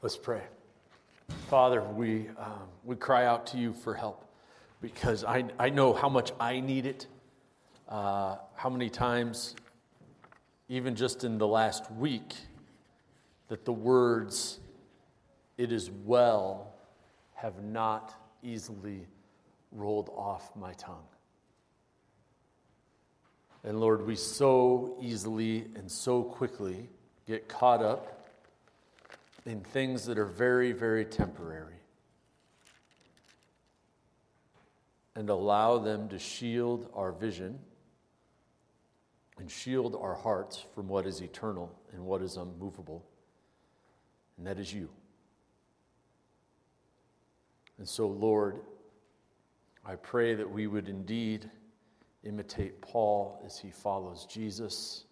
Let's pray. Father, we cry out to you for help because I know how much I need it, how many times, even just in the last week, that the words, "it is well," have not easily rolled off my tongue. And Lord, we so easily and so quickly get caught up in things that are very, very temporary and allow them to shield our vision and shield our hearts from what is eternal and what is unmovable, and that is you. And so, Lord, I pray that we would indeed imitate Paul as he follows Jesus,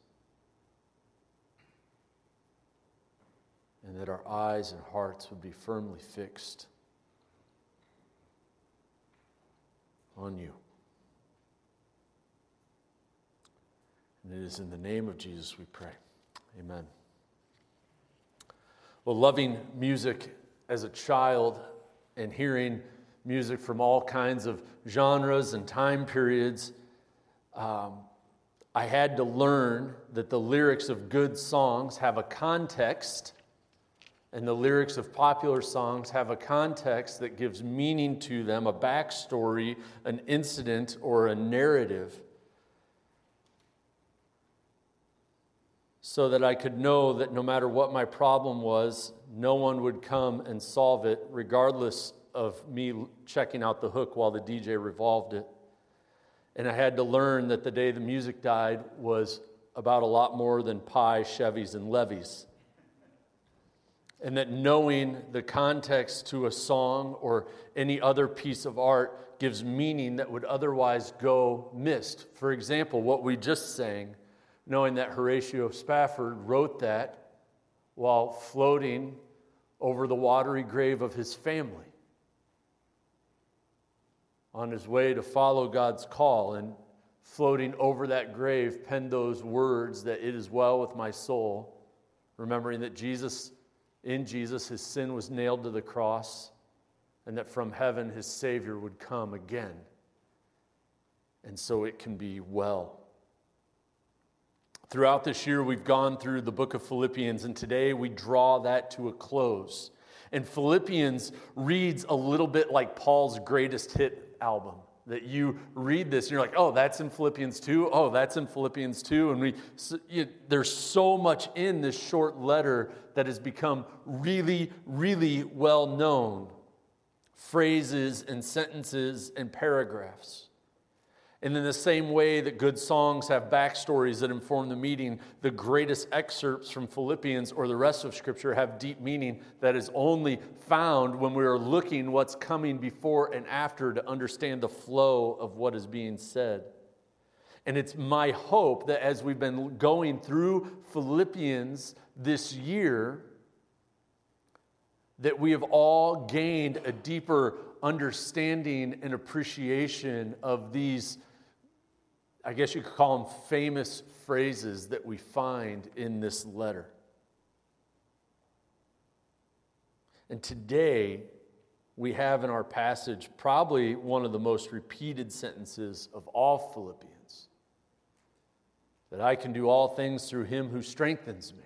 and that our eyes and hearts would be firmly fixed on you. And it is in the name of Jesus we pray. Amen. Well, loving music as a child and hearing music from all kinds of genres and time periods, I had to learn that the lyrics of good songs have a context, and the lyrics of popular songs have a context that gives meaning to them, a backstory, an incident, or a narrative, so that I could know that no matter what my problem was, no one would come and solve it, regardless of me checking out the hook while the DJ revolved it. And I had to learn that the day the music died was about a lot more than pie, Chevys, and levies. And that knowing the context to a song or any other piece of art gives meaning that would otherwise go missed. For example, what we just sang, knowing that Horatio Spafford wrote that while floating over the watery grave of his family on his way to follow God's call, and floating over that grave penned those words that it is well with my soul, remembering that in Jesus, his sin was nailed to the cross, and that from heaven his Savior would come again. And so it can be well. Throughout this year, we've gone through the book of Philippians, and today we draw that to a close. And Philippians reads a little bit like Paul's greatest hit album, that you read this and you're like, oh, that's in Philippians 2, oh, that's in Philippians 2, and there's so much in this short letter that has become really, really well-known phrases and sentences and paragraphs. And in the same way that good songs have backstories that inform the meaning, the greatest excerpts from Philippians or the rest of Scripture have deep meaning that is only found when we are looking what's coming before and after to understand the flow of what is being said. And it's my hope that as we've been going through Philippians this year, that we have all gained a deeper understanding and appreciation of these, I guess you could call them, famous phrases that we find in this letter. And today, we have in our passage probably one of the most repeated sentences of all Philippians, that I can do all things through him who strengthens me.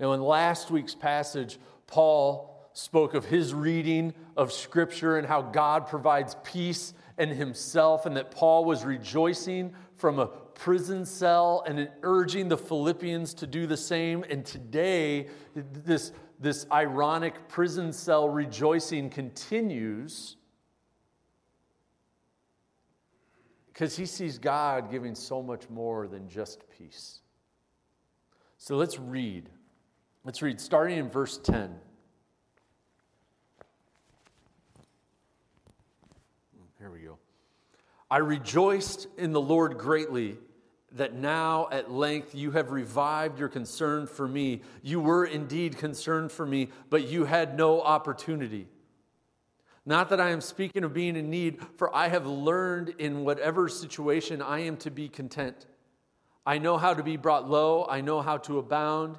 Now, in last week's passage, Paul spoke of his reading of Scripture and how God provides peace and himself, and that Paul was rejoicing from a prison cell and urging the Philippians to do the same. And today, this ironic prison cell rejoicing continues because he sees God giving so much more than just peace. So let's read. Let's read starting in verse 10. Here we go. I rejoiced in the Lord greatly that now at length you have revived your concern for me. You were indeed concerned for me, but you had no opportunity. Not that I am speaking of being in need, for I have learned in whatever situation I am to be content. I know how to be brought low. I know how to abound.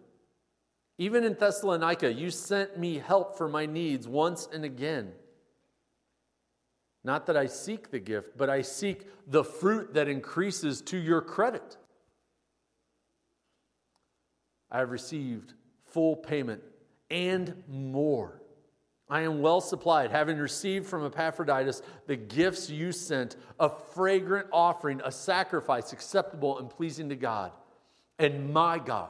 Even in Thessalonica, you sent me help for my needs once and again. Not that I seek the gift, but I seek the fruit that increases to your credit. I have received full payment and more. I am well supplied, having received from Epaphroditus the gifts you sent, a fragrant offering, a sacrifice acceptable and pleasing to God. And my God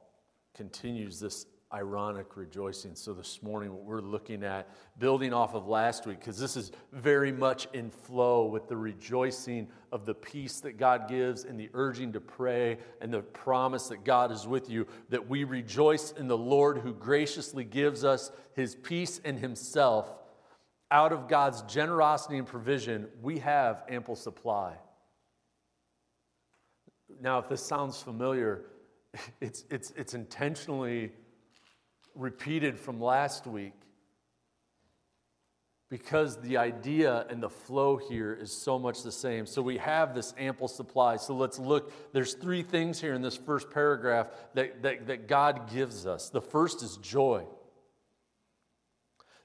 continues this ironic rejoicing. So this morning, what we're looking at, building off of last week, because this is very much in flow with the rejoicing of the peace that God gives and the urging to pray and the promise that God is with you, that we rejoice in the Lord who graciously gives us his peace and himself. Out of God's generosity and provision, we have ample supply. Now, if this sounds familiar, it's intentionally repeated from last week because the idea and the flow here is so much the same. So we have this ample supply. So let's look. There's three things here in this first paragraph that God gives us. The first is joy.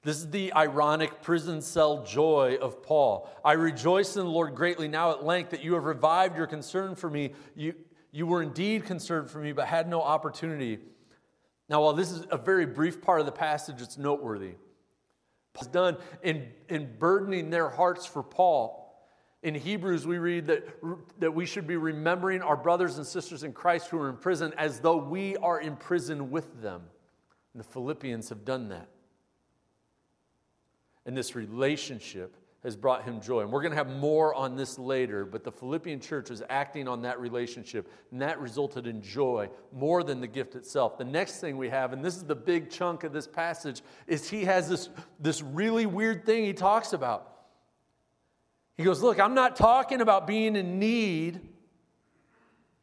This is the ironic prison cell joy of Paul. I rejoice in the Lord greatly now at length that you have revived your concern for me. You were indeed concerned for me, but had no opportunity. Now, while this is a very brief part of the passage, it's noteworthy. Paul's done in burdening their hearts for Paul. In Hebrews, we read that we should be remembering our brothers and sisters in Christ who are in prison as though we are in prison with them. And the Philippians have done that. And this relationship has brought him joy. And we're going to have more on this later, but the Philippian church was acting on that relationship, and that resulted in joy more than the gift itself. The next thing we have, and this is the big chunk of this passage, is he has this really weird thing he talks about. He goes, look, I'm not talking about being in need,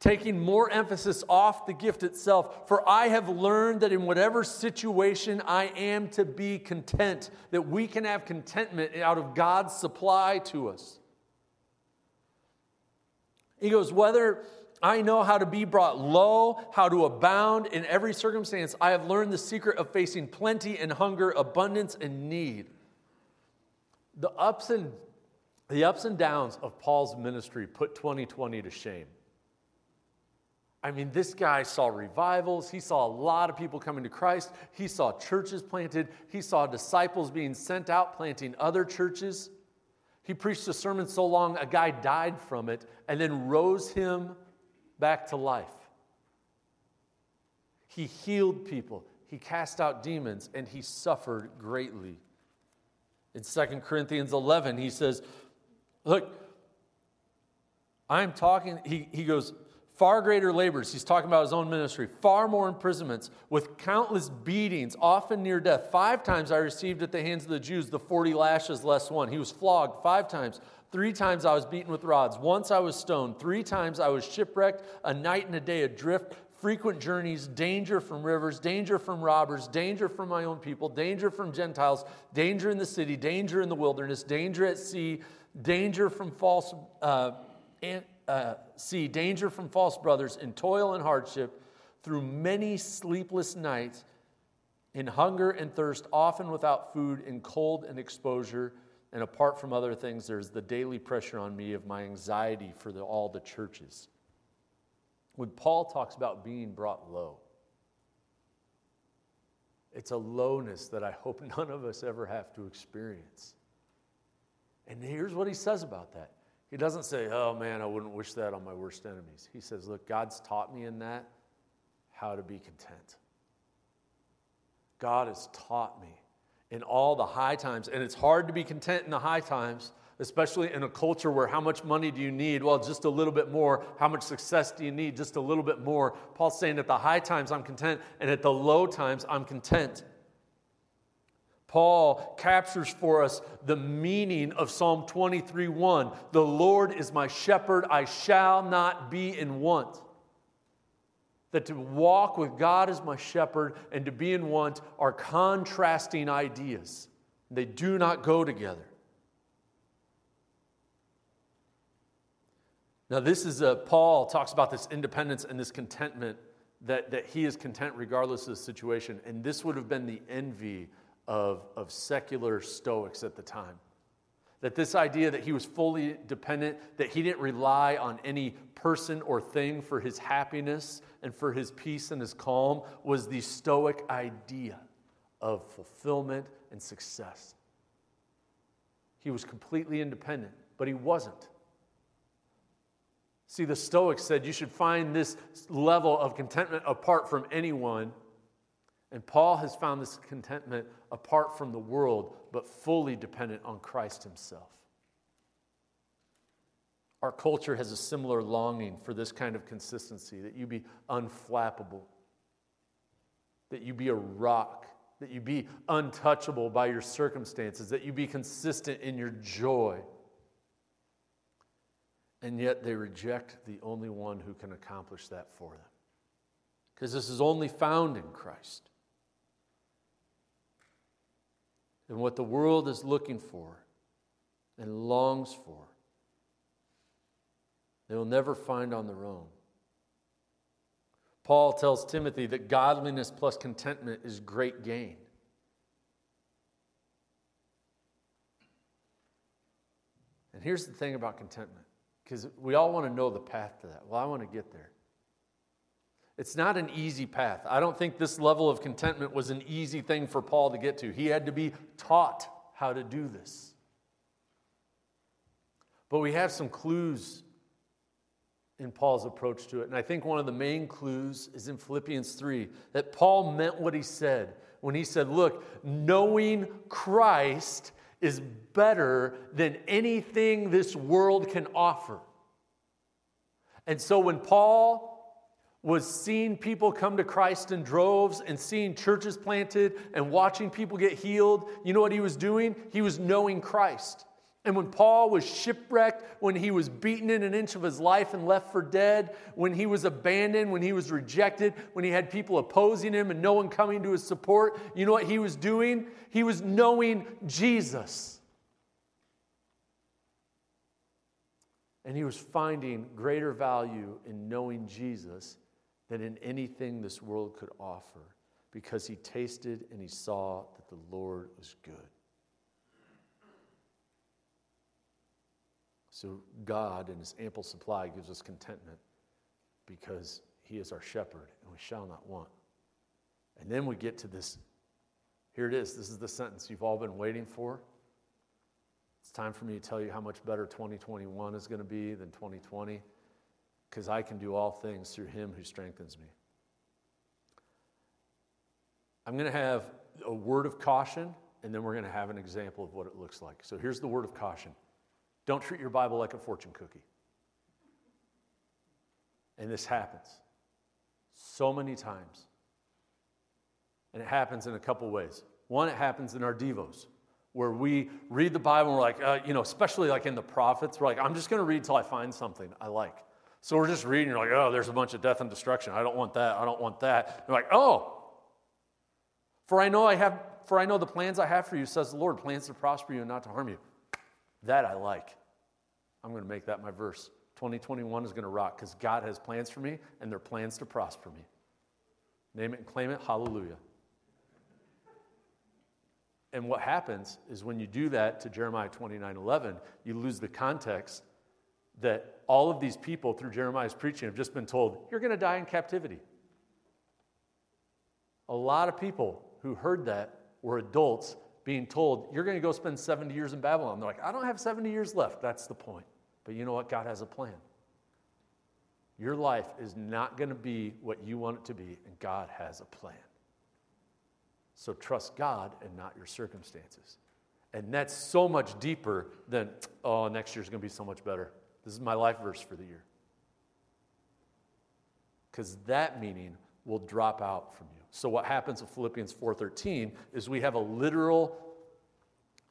taking more emphasis off the gift itself. For I have learned that in whatever situation I am to be content, that we can have contentment out of God's supply to us. He goes, whether I know how to be brought low, how to abound in every circumstance, I have learned the secret of facing plenty and hunger, abundance and need. The ups and downs of Paul's ministry put 2020 to shame. I mean, this guy saw revivals. He saw a lot of people coming to Christ. He saw churches planted. He saw disciples being sent out planting other churches. He preached a sermon so long, a guy died from it and then rose him back to life. He healed people. He cast out demons, and he suffered greatly. In 2 Corinthians 11, he says, look, I'm talking, he goes, far greater labors, he's talking about his own ministry, far more imprisonments, with countless beatings, often near death. 5 times I received at the hands of the Jews the 40 lashes less one. He was flogged 5 times. 3 times I was beaten with rods. Once I was stoned. 3 times I was shipwrecked, a night and a day adrift, frequent journeys, danger from rivers, danger from robbers, danger from my own people, danger from Gentiles, danger in the city, danger in the wilderness, danger at sea, danger from false danger from false brothers in toil and hardship, through many sleepless nights, in hunger and thirst, often without food, in cold and exposure, and apart from other things, there's the daily pressure on me of my anxiety for all the churches. When Paul talks about being brought low, It's a lowness that I hope none of us ever have to experience. And here's what he says about that. He doesn't say, oh man, I wouldn't wish that on my worst enemies. He says, look, God's taught me in that how to be content. God has taught me in all the high times, and it's hard to be content in the high times, especially in a culture where how much money do you need? Well, just a little bit more. How much success do you need? Just a little bit more. Paul's saying at the high times I'm content, and at the low times I'm content. Paul captures for us the meaning of Psalm 23:1. The Lord is my shepherd, I shall not be in want. That to walk with God as my shepherd and to be in want are contrasting ideas. They do not go together. Now this is, Paul talks about this independence and this contentment, that he is content regardless of the situation. And this would have been the envy of secular Stoics at the time. That this idea that he was fully dependent, that he didn't rely on any person or thing for his happiness and for his peace and his calm, was the Stoic idea of fulfillment and success. He was completely independent, but he wasn't. See, the Stoics said you should find this level of contentment apart from anyone, and Paul has found this contentment apart from the world, but fully dependent on Christ himself. Our culture has a similar longing for this kind of consistency, that you be unflappable, that you be a rock, that you be untouchable by your circumstances, that you be consistent in your joy. And yet they reject the only one who can accomplish that for them, because this is only found in Christ. And what the world is looking for and longs for, they will never find on their own. Paul tells Timothy that godliness plus contentment is great gain. And here's the thing about contentment, because we all want to know the path to that. Well, I want to get there. It's not an easy path. I don't think this level of contentment was an easy thing for Paul to get to. He had to be taught how to do this. But we have some clues in Paul's approach to it. And I think one of the main clues is in Philippians 3, that Paul meant what he said when he said, look, knowing Christ is better than anything this world can offer. And so when Paul was seeing people come to Christ in droves and seeing churches planted and watching people get healed, you know what he was doing? He was knowing Christ. And when Paul was shipwrecked, when he was beaten in an inch of his life and left for dead, when he was abandoned, when he was rejected, when he had people opposing him and no one coming to his support, you know what he was doing? He was knowing Jesus. And he was finding greater value in knowing Jesus than in anything this world could offer, because he tasted and he saw that the Lord was good. So God, in his ample supply, gives us contentment because he is our shepherd and we shall not want. And then we get to this. Here it is. This is the sentence you've all been waiting for. It's time for me to tell you how much better 2021 is going to be than 2020. Because I can do all things through him who strengthens me. I'm going to have a word of caution, and then we're going to have an example of what it looks like. So here's the word of caution. Don't treat your Bible like a fortune cookie. And this happens so many times. And it happens in a couple ways. One, it happens in our devos, where we read the Bible and we're like, especially like in the prophets, we're like, I'm just going to read till I find something I like. So we're just reading, you're like, oh, there's a bunch of death and destruction. I don't want that. I don't want that. You're like, oh, for I know the plans I have for you, says the Lord, plans to prosper you and not to harm you. That I like. I'm going to make that my verse. 2021 is going to rock, because God has plans for me, and they're plans to prosper me. Name it and claim it. Hallelujah. And what happens is when you do that to Jeremiah 29:11, you lose the context that all of these people through Jeremiah's preaching have just been told, you're going to die in captivity. A lot of people who heard that were adults being told, you're going to go spend 70 years in Babylon. They're like, I don't have 70 years left. That's the point. But you know what? God has a plan. Your life is not going to be what you want it to be, and God has a plan. So trust God and not your circumstances. And that's so much deeper than, oh, next year's going to be so much better. This is my life verse for the year. Because that meaning will drop out from you. So what happens with Philippians 4:13 is we have a literal,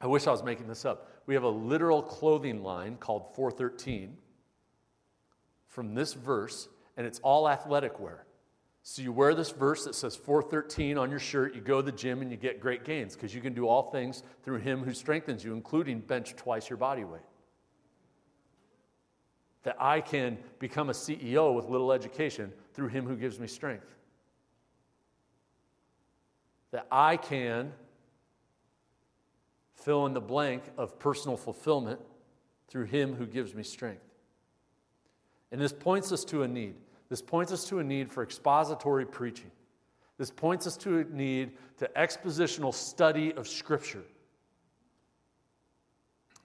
I wish I was making this up, we have a literal clothing line called 413 from this verse, and it's all athletic wear. So you wear this verse that says 413 on your shirt, you go to the gym, and you get great gains because you can do all things through him who strengthens you, including bench twice your body weight. That I can become a CEO with little education through him who gives me strength. That I can fill in the blank of personal fulfillment through him who gives me strength. And this points us to a need. This points us to a need for expository preaching. This points us to a need to expositional study of Scripture.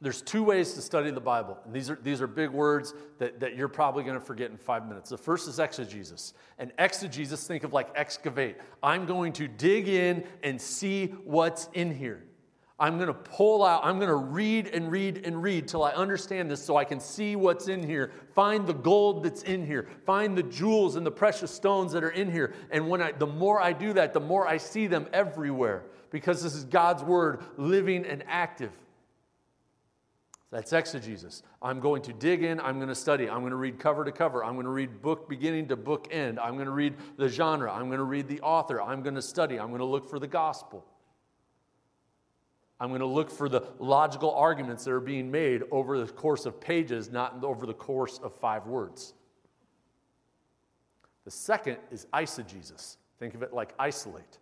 There's two ways to study the Bible. And these are big words that you're probably going to forget in 5 minutes. The first is exegesis. And exegesis, think of like excavate. I'm going to dig in and see what's in here. I'm going to pull out, I'm going to read till I understand this so I can see what's in here, find the gold that's in here, find the jewels and the precious stones that are in here. And the more I do that, the more I see them everywhere because this is God's Word living and active. That's exegesis. I'm going to dig in. I'm going to study. I'm going to read cover to cover. I'm going to read book beginning to book end. I'm going to read the genre. I'm going to read the author. I'm going to study. I'm going to look for the gospel. I'm going to look for the logical arguments that are being made over the course of pages, not over the course of 5 words. The second is eisegesis. Think of it like isolate.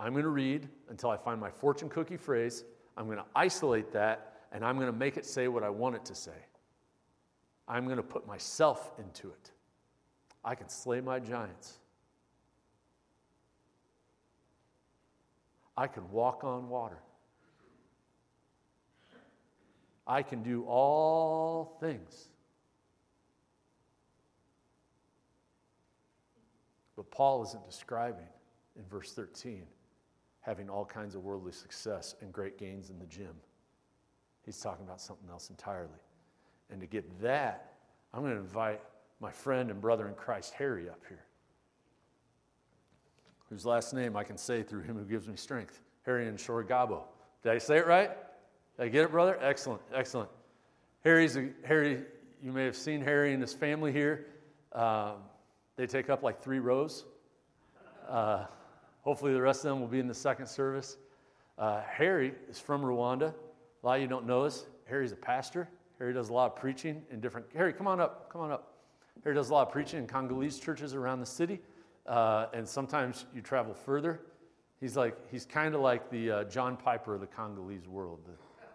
I'm going to read until I find my fortune cookie phrase. I'm going to isolate that. And I'm going to make it say what I want it to say. I'm going to put myself into it. I can slay my giants. I can walk on water. I can do all things. But Paul isn't describing in verse 13 having all kinds of worldly success and great gains in the gym. He's talking about something else entirely. And to get that, I'm going to invite my friend and brother in Christ, Harry, up here, whose last name I can say through him who gives me strength, Harry Nshorigabo. Did I say it right? Did I get it, brother? Excellent, excellent. Harry, you may have seen Harry and his family here. They take up like 3 rows. Hopefully the rest of them will be in the second service. Harry is from Rwanda. A lot of you don't know is Harry's a pastor. Harry does a lot of preaching in different... Harry, come on up. Harry does a lot of preaching in Congolese churches around the city, and sometimes you travel further. He's kind of like the John Piper of the Congolese world,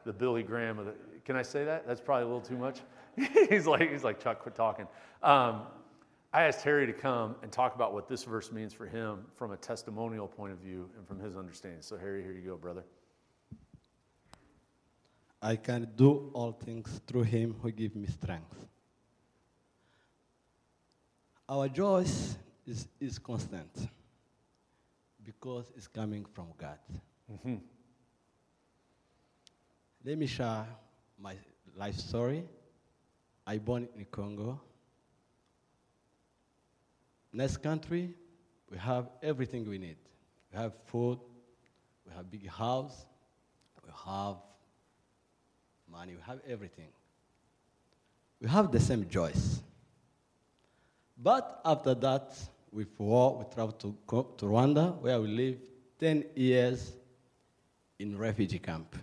the Billy Graham of the... Can I say that? That's probably a little too much. He's like, Chuck, quit talking. I asked Harry to come and talk about what this verse means for him from a testimonial point of view and from his understanding. So, Harry, here you go, brother. I can do all things through him who gives me strength. Our joy is constant because it's coming from God. Mm-hmm. Let me share my life story. I born in Congo. Nice country, we have everything we need. We have food, we have big house, we have money, we have everything. We have the same joys. But after that, with war, we traveled to Rwanda, where we lived 10 years in refugee camp.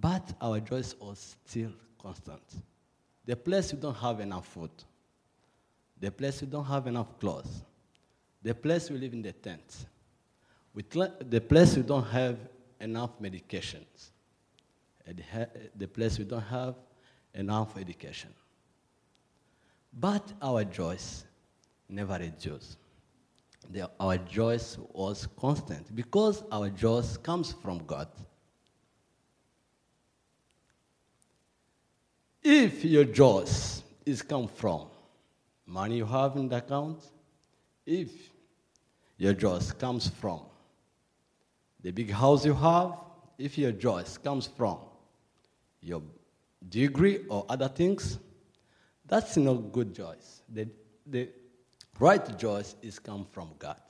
But our joys are still constant. The place we don't have enough food. The place we don't have enough clothes. The place we live in the tent. The place we don't have enough medications. The place we don't have enough education. But our joys never reduce. our joy was constant because our joy comes from God. If your joy is come from money you have in the account, if your joy comes from the big house you have, if your joy comes from your degree or other things, that's no good joy. The right joy is come from God.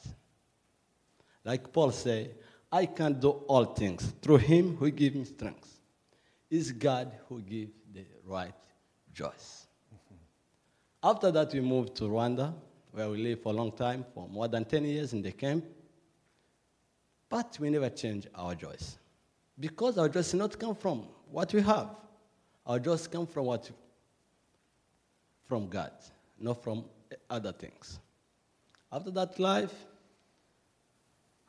Like Paul said, I can do all things through him who gives me strength. It's God who gives the right joy. Mm-hmm. After that, we moved to Rwanda, where we lived for a long time, for more than 10 years in the camp. But we never changed our joy. Because our joy does not come from what we have. Our joy comes from what? From God, not from other things. After that life,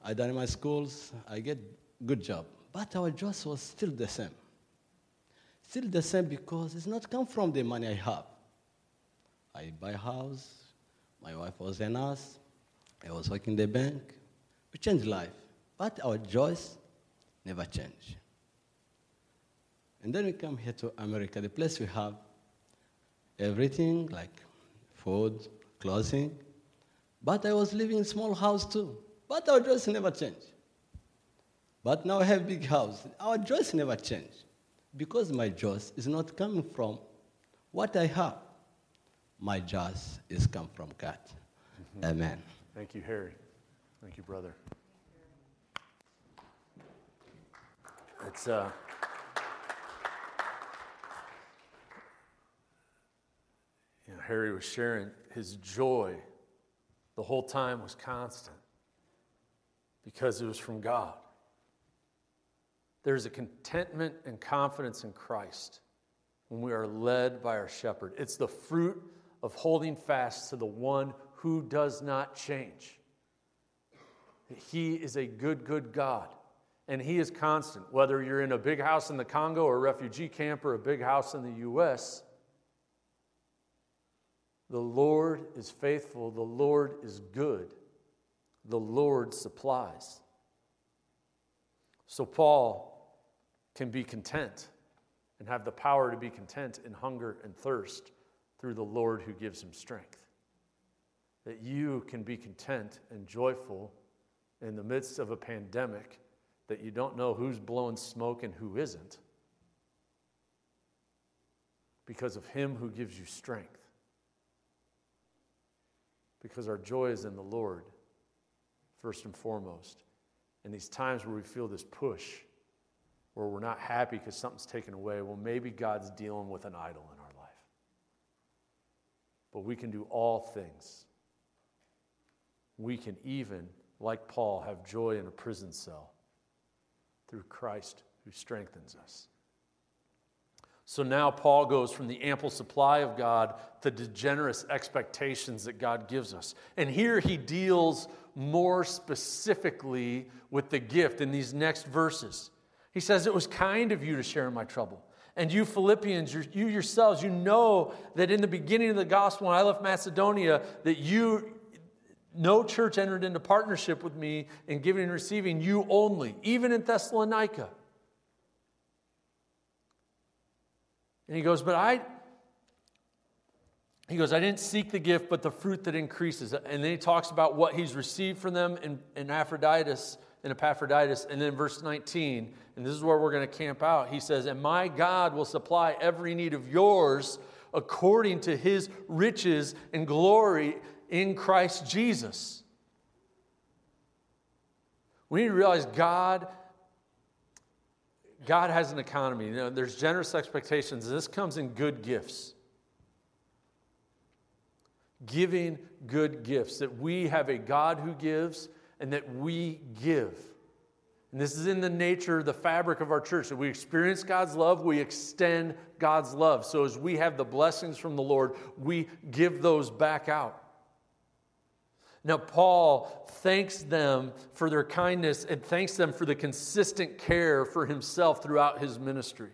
I done my schools, I get good job. But our joy was still the same. Still the same because it's not come from the money I have. I buy a house, my wife was a nurse, I was working in the bank. We changed life, but our joys never change. And then we come here to America, the place we have everything, like food, clothing. But I was living in a small house too. But our joys never change. But now I have a big house. Our joys never change. Because my joys is not coming from what I have. My joys is come from God. Mm-hmm. Amen. Thank you, Harry. Thank you, brother. It's Harry was sharing his joy the whole time was constant because it was from God. There's a contentment and confidence in Christ when we are led by our shepherd. It's the fruit of holding fast to the one who does not change. He is a good, good God, and he is constant. Whether you're in a big house in the Congo or a refugee camp or a big house in the U.S., the Lord is faithful, the Lord is good, the Lord supplies. So Paul can be content and have the power to be content in hunger and thirst through the Lord who gives him strength. That you can be content and joyful in the midst of a pandemic that you don't know who's blowing smoke and who isn't, because of him who gives you strength. Because our joy is in the Lord, first and foremost. And these times where we feel this push, where we're not happy because something's taken away, well, maybe God's dealing with an idol in our life. But we can do all things. We can even, like Paul, have joy in a prison cell through Christ who strengthens us. So now Paul goes from the ample supply of God to the generous expectations that God gives us. And here he deals more specifically with the gift in these next verses. He says, it was kind of you to share in my trouble. And you Philippians, you yourselves, you know that in the beginning of the gospel when I left Macedonia, that no church entered into partnership with me in giving and receiving, you only, even in Thessalonica. And he goes, I didn't seek the gift, but the fruit that increases. And then he talks about what he's received from them in Aphroditus, in Epaphroditus. And then verse 19, and this is where we're going to camp out. He says, and my God will supply every need of yours according to his riches and glory in Christ Jesus. We need to realize God has an economy. You know, there's generous expectations. This comes in good gifts. Giving good gifts. That we have a God who gives and that we give. And this is in the nature, the fabric of our church. That we experience God's love, we extend God's love. So as we have the blessings from the Lord, we give those back out. Now, Paul thanks them for their kindness and thanks them for the consistent care for himself throughout his ministry.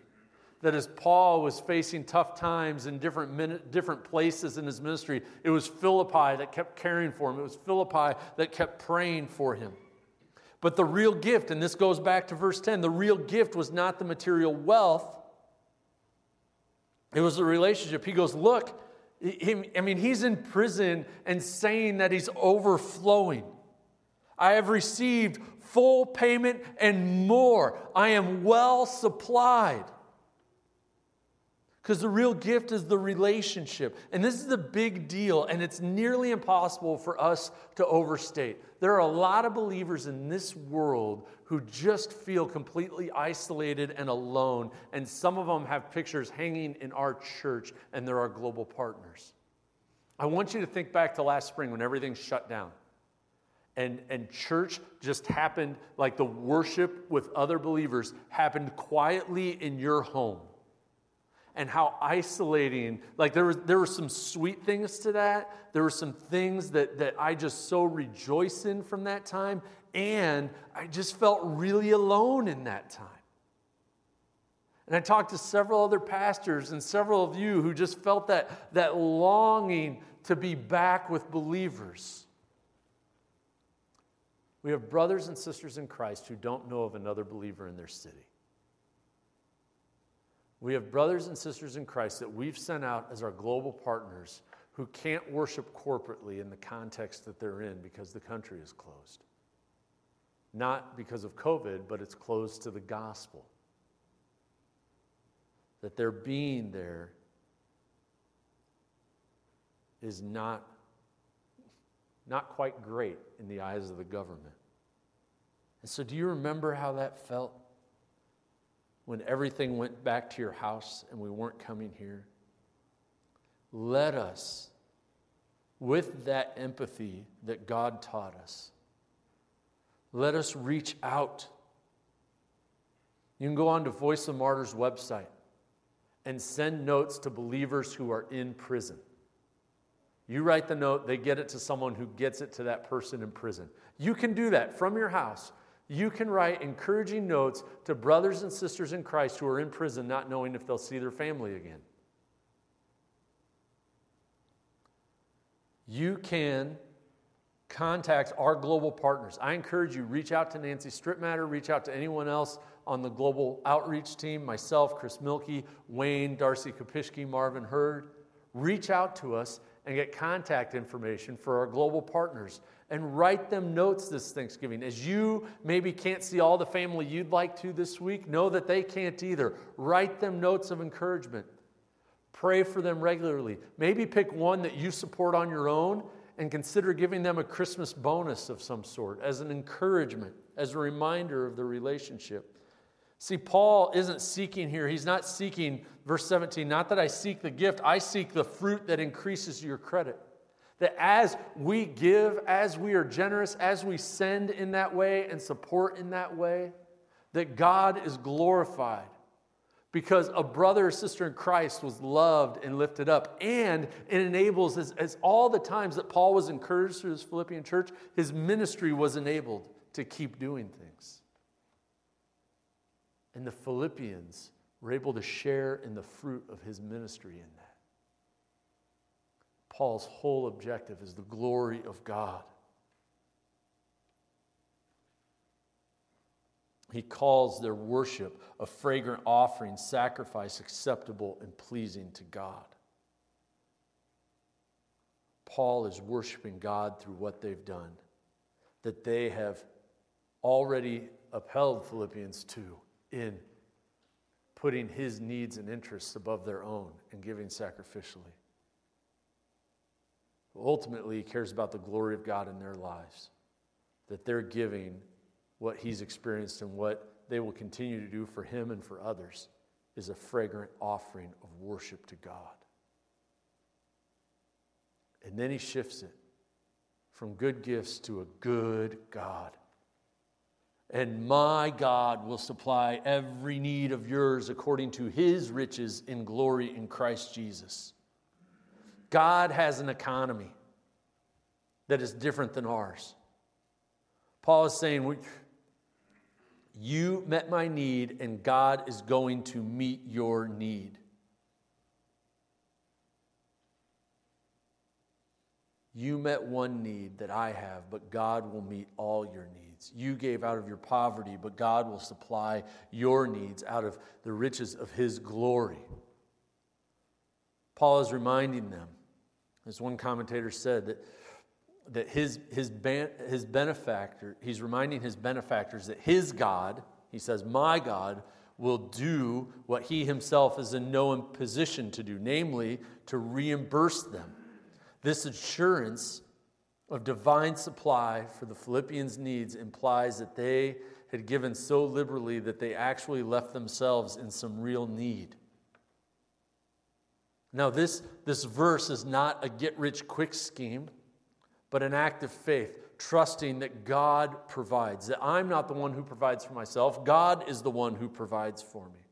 that as Paul was facing tough times in different places in his ministry, it was Philippi that kept caring for him. It was Philippi that kept praying for him. But the real gift, and this goes back to verse 10, the real gift was not the material wealth. It was the relationship. He goes, look, he's in prison and saying that he's overflowing. I have received full payment and more. I am well supplied. Because the real gift is the relationship. And this is the big deal, and it's nearly impossible for us to overstate. There are a lot of believers in this world who just feel completely isolated and alone, and some of them have pictures hanging in our church, and they're our global partners. I want you to think back to last spring when everything shut down. And church just happened, like the worship with other believers happened quietly in your home. And how isolating, like there were some sweet things to that. There were some things that I just so rejoice in from that time. And I just felt really alone in that time. And I talked to several other pastors and several of you who just felt that longing to be back with believers. We have brothers and sisters in Christ who don't know of another believer in their city. We have brothers and sisters in Christ that we've sent out as our global partners who can't worship corporately in the context that they're in because the country is closed. Not because of COVID, but it's closed to the gospel. That their being there is not quite great in the eyes of the government. And so do you remember how that felt when everything went back to your house and we weren't coming here? Let us, with that empathy that God taught us, let us reach out. You can go on to Voice of Martyrs website and send notes to believers who are in prison. You write the note, they get it to someone who gets it to that person in prison. You can do that from your house. You can write encouraging notes to brothers and sisters in Christ who are in prison not knowing if they'll see their family again. You can contact our global partners. I encourage you, reach out to Nancy Strittmatter, reach out to anyone else on the global outreach team, myself, Chris Milkey, Wayne, Darcy Kapischke, Marvin Hurd. Reach out to us and get contact information for our global partners and write them notes this Thanksgiving. As you maybe can't see all the family you'd like to this week, know that they can't either. Write them notes of encouragement. Pray for them regularly. Maybe pick one that you support on your own and consider giving them a Christmas bonus of some sort as an encouragement, as a reminder of the relationship. See, Paul isn't seeking here. He's not seeking, verse 17, not that I seek the gift, I seek the fruit that increases your credit. That as we give, as we are generous, as we send in that way and support in that way, that God is glorified because a brother or sister in Christ was loved and lifted up. And it enables, as all the times that Paul was encouraged through this Philippian church, his ministry was enabled to keep doing things. And the Philippians were able to share in the fruit of his ministry in that. Paul's whole objective is the glory of God. He calls their worship a fragrant offering, sacrifice acceptable and pleasing to God. Paul is worshiping God through what they've done, that they have already upheld Philippians 2 in putting his needs and interests above their own and giving sacrificially. Ultimately, he cares about the glory of God in their lives, that they're giving what he's experienced and what they will continue to do for him and for others is a fragrant offering of worship to God. And then he shifts it from good gifts to a good God. And my God will supply every need of yours according to his riches in glory in Christ Jesus. God has an economy that is different than ours. Paul is saying, You met my need, and God is going to meet your need. You met one need that I have, but God will meet all your needs. You gave out of your poverty, but God will supply your needs out of the riches of his glory. Paul is reminding them, as one commentator said, that his benefactor, he's reminding his benefactors that his God, he says, my God, will do what he himself is in no position to do, namely, to reimburse them. This assurance of divine supply for the Philippians' needs implies that they had given so liberally that they actually left themselves in some real need. Now, this verse is not a get-rich-quick scheme, but an act of faith, trusting that God provides, that I'm not the one who provides for myself, God is the one who provides for me.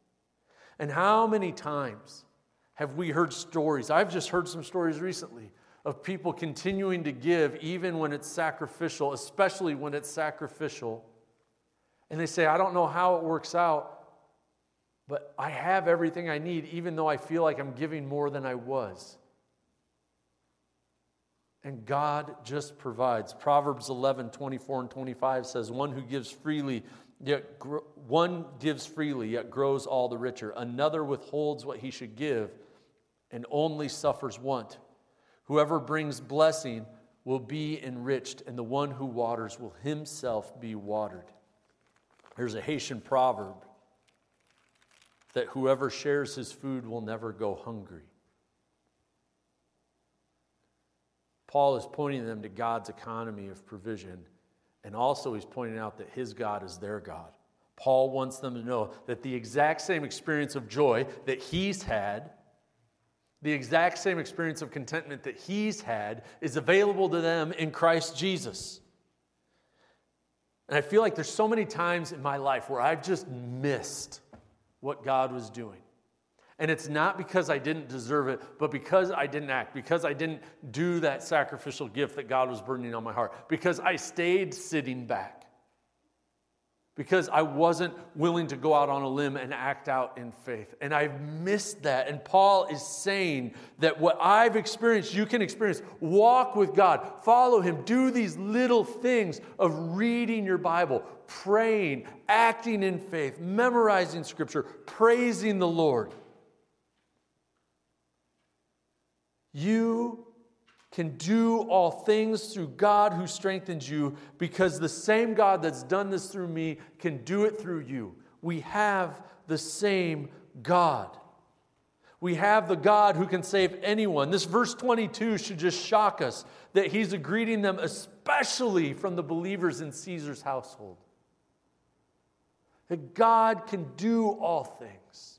And how many times have we heard stories? I've just heard some stories recently of people continuing to give even when it's sacrificial, especially when it's sacrificial. And they say, I don't know how it works out, but I have everything I need, even though I feel like I'm giving more than I was. And God just provides. Proverbs 11, 24 and 25 says, One gives freely, yet grows all the richer. Another withholds what he should give and only suffers want. Whoever brings blessing will be enriched, and the one who waters will himself be watered. There's a Haitian proverb that whoever shares his food will never go hungry. Paul is pointing them to God's economy of provision, and also he's pointing out that his God is their God. Paul wants them to know that the exact same experience of joy that he's had, the exact same experience of contentment that he's had, is available to them in Christ Jesus. And I feel like there's so many times in my life where I've just missed what God was doing. And it's not because I didn't deserve it, but because I didn't act, because I didn't do that sacrificial gift that God was burdening on my heart, because I stayed sitting back, because I wasn't willing to go out on a limb and act out in faith. And I've missed that. And Paul is saying that what I've experienced, you can experience. Walk with God. Follow him. Do these little things of reading your Bible, praying, acting in faith, memorizing Scripture, praising the Lord. You can do all things through God who strengthens you, because the same God that's done this through me can do it through you. We have the same God. We have the God who can save anyone. This verse 22 should just shock us, that he's greeting them especially from the believers in Caesar's household. That God can do all things.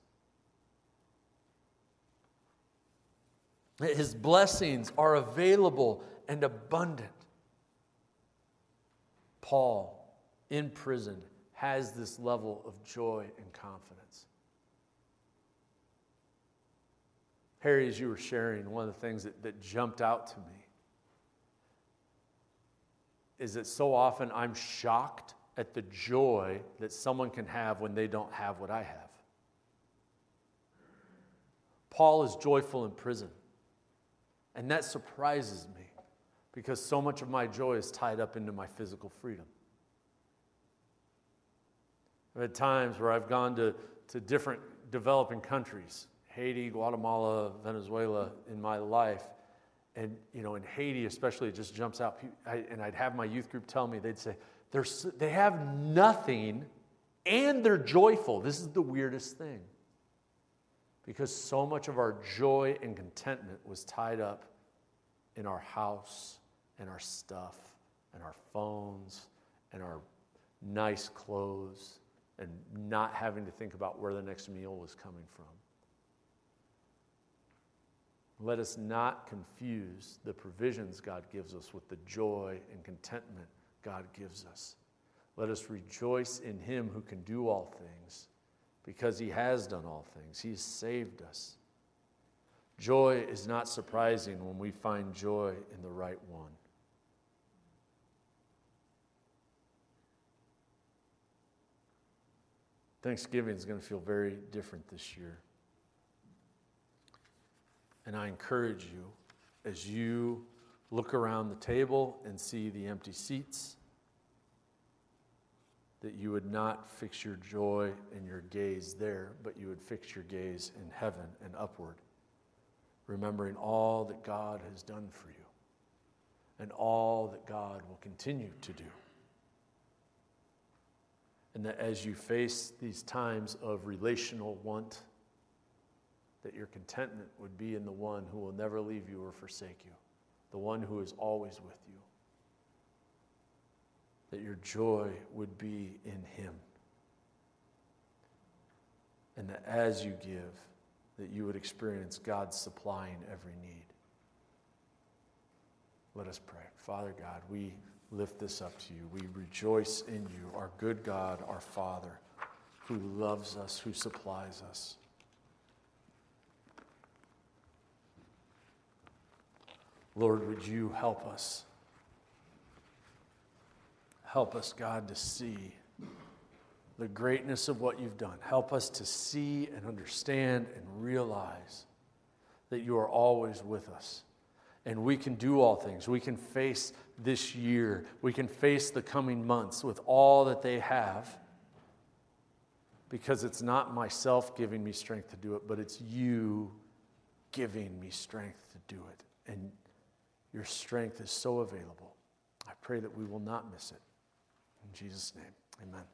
His blessings are available and abundant. Paul, in prison, has this level of joy and confidence. Harry, as you were sharing, one of the things that jumped out to me is that so often I'm shocked at the joy that someone can have when they don't have what I have. Paul is joyful in prison. And that surprises me, because so much of my joy is tied up into my physical freedom. I've had times where I've gone to different developing countries, Haiti, Guatemala, Venezuela, in my life. And, in Haiti especially, it just jumps out. And I'd have my youth group tell me, they'd say, they have nothing and they're joyful. This is the weirdest thing. Because so much of our joy and contentment was tied up in our house and our stuff and our phones and our nice clothes and not having to think about where the next meal was coming from. Let us not confuse the provisions God gives us with the joy and contentment God gives us. Let us rejoice in him who can do all things, because he has done all things. He has saved us. Joy is not surprising when we find joy in the right one. Thanksgiving is going to feel very different this year. And I encourage you, as you look around the table and see the empty seats, that you would not fix your joy and your gaze there, but you would fix your gaze in heaven and upward, remembering all that God has done for you and all that God will continue to do. And that as you face these times of relational want, that your contentment would be in the one who will never leave you or forsake you, the one who is always with you. That your joy would be in him. And that as you give, that you would experience God supplying every need. Let us pray. Father God, we lift this up to you. We rejoice in you, our good God, our Father, who loves us, who supplies us. Lord, would you help us? Help us, God, to see the greatness of what you've done. Help us to see and understand and realize that you are always with us. And we can do all things. We can face this year. We can face the coming months with all that they have, because it's not myself giving me strength to do it, but it's you giving me strength to do it. And your strength is so available. I pray that we will not miss it. In Jesus' name, amen.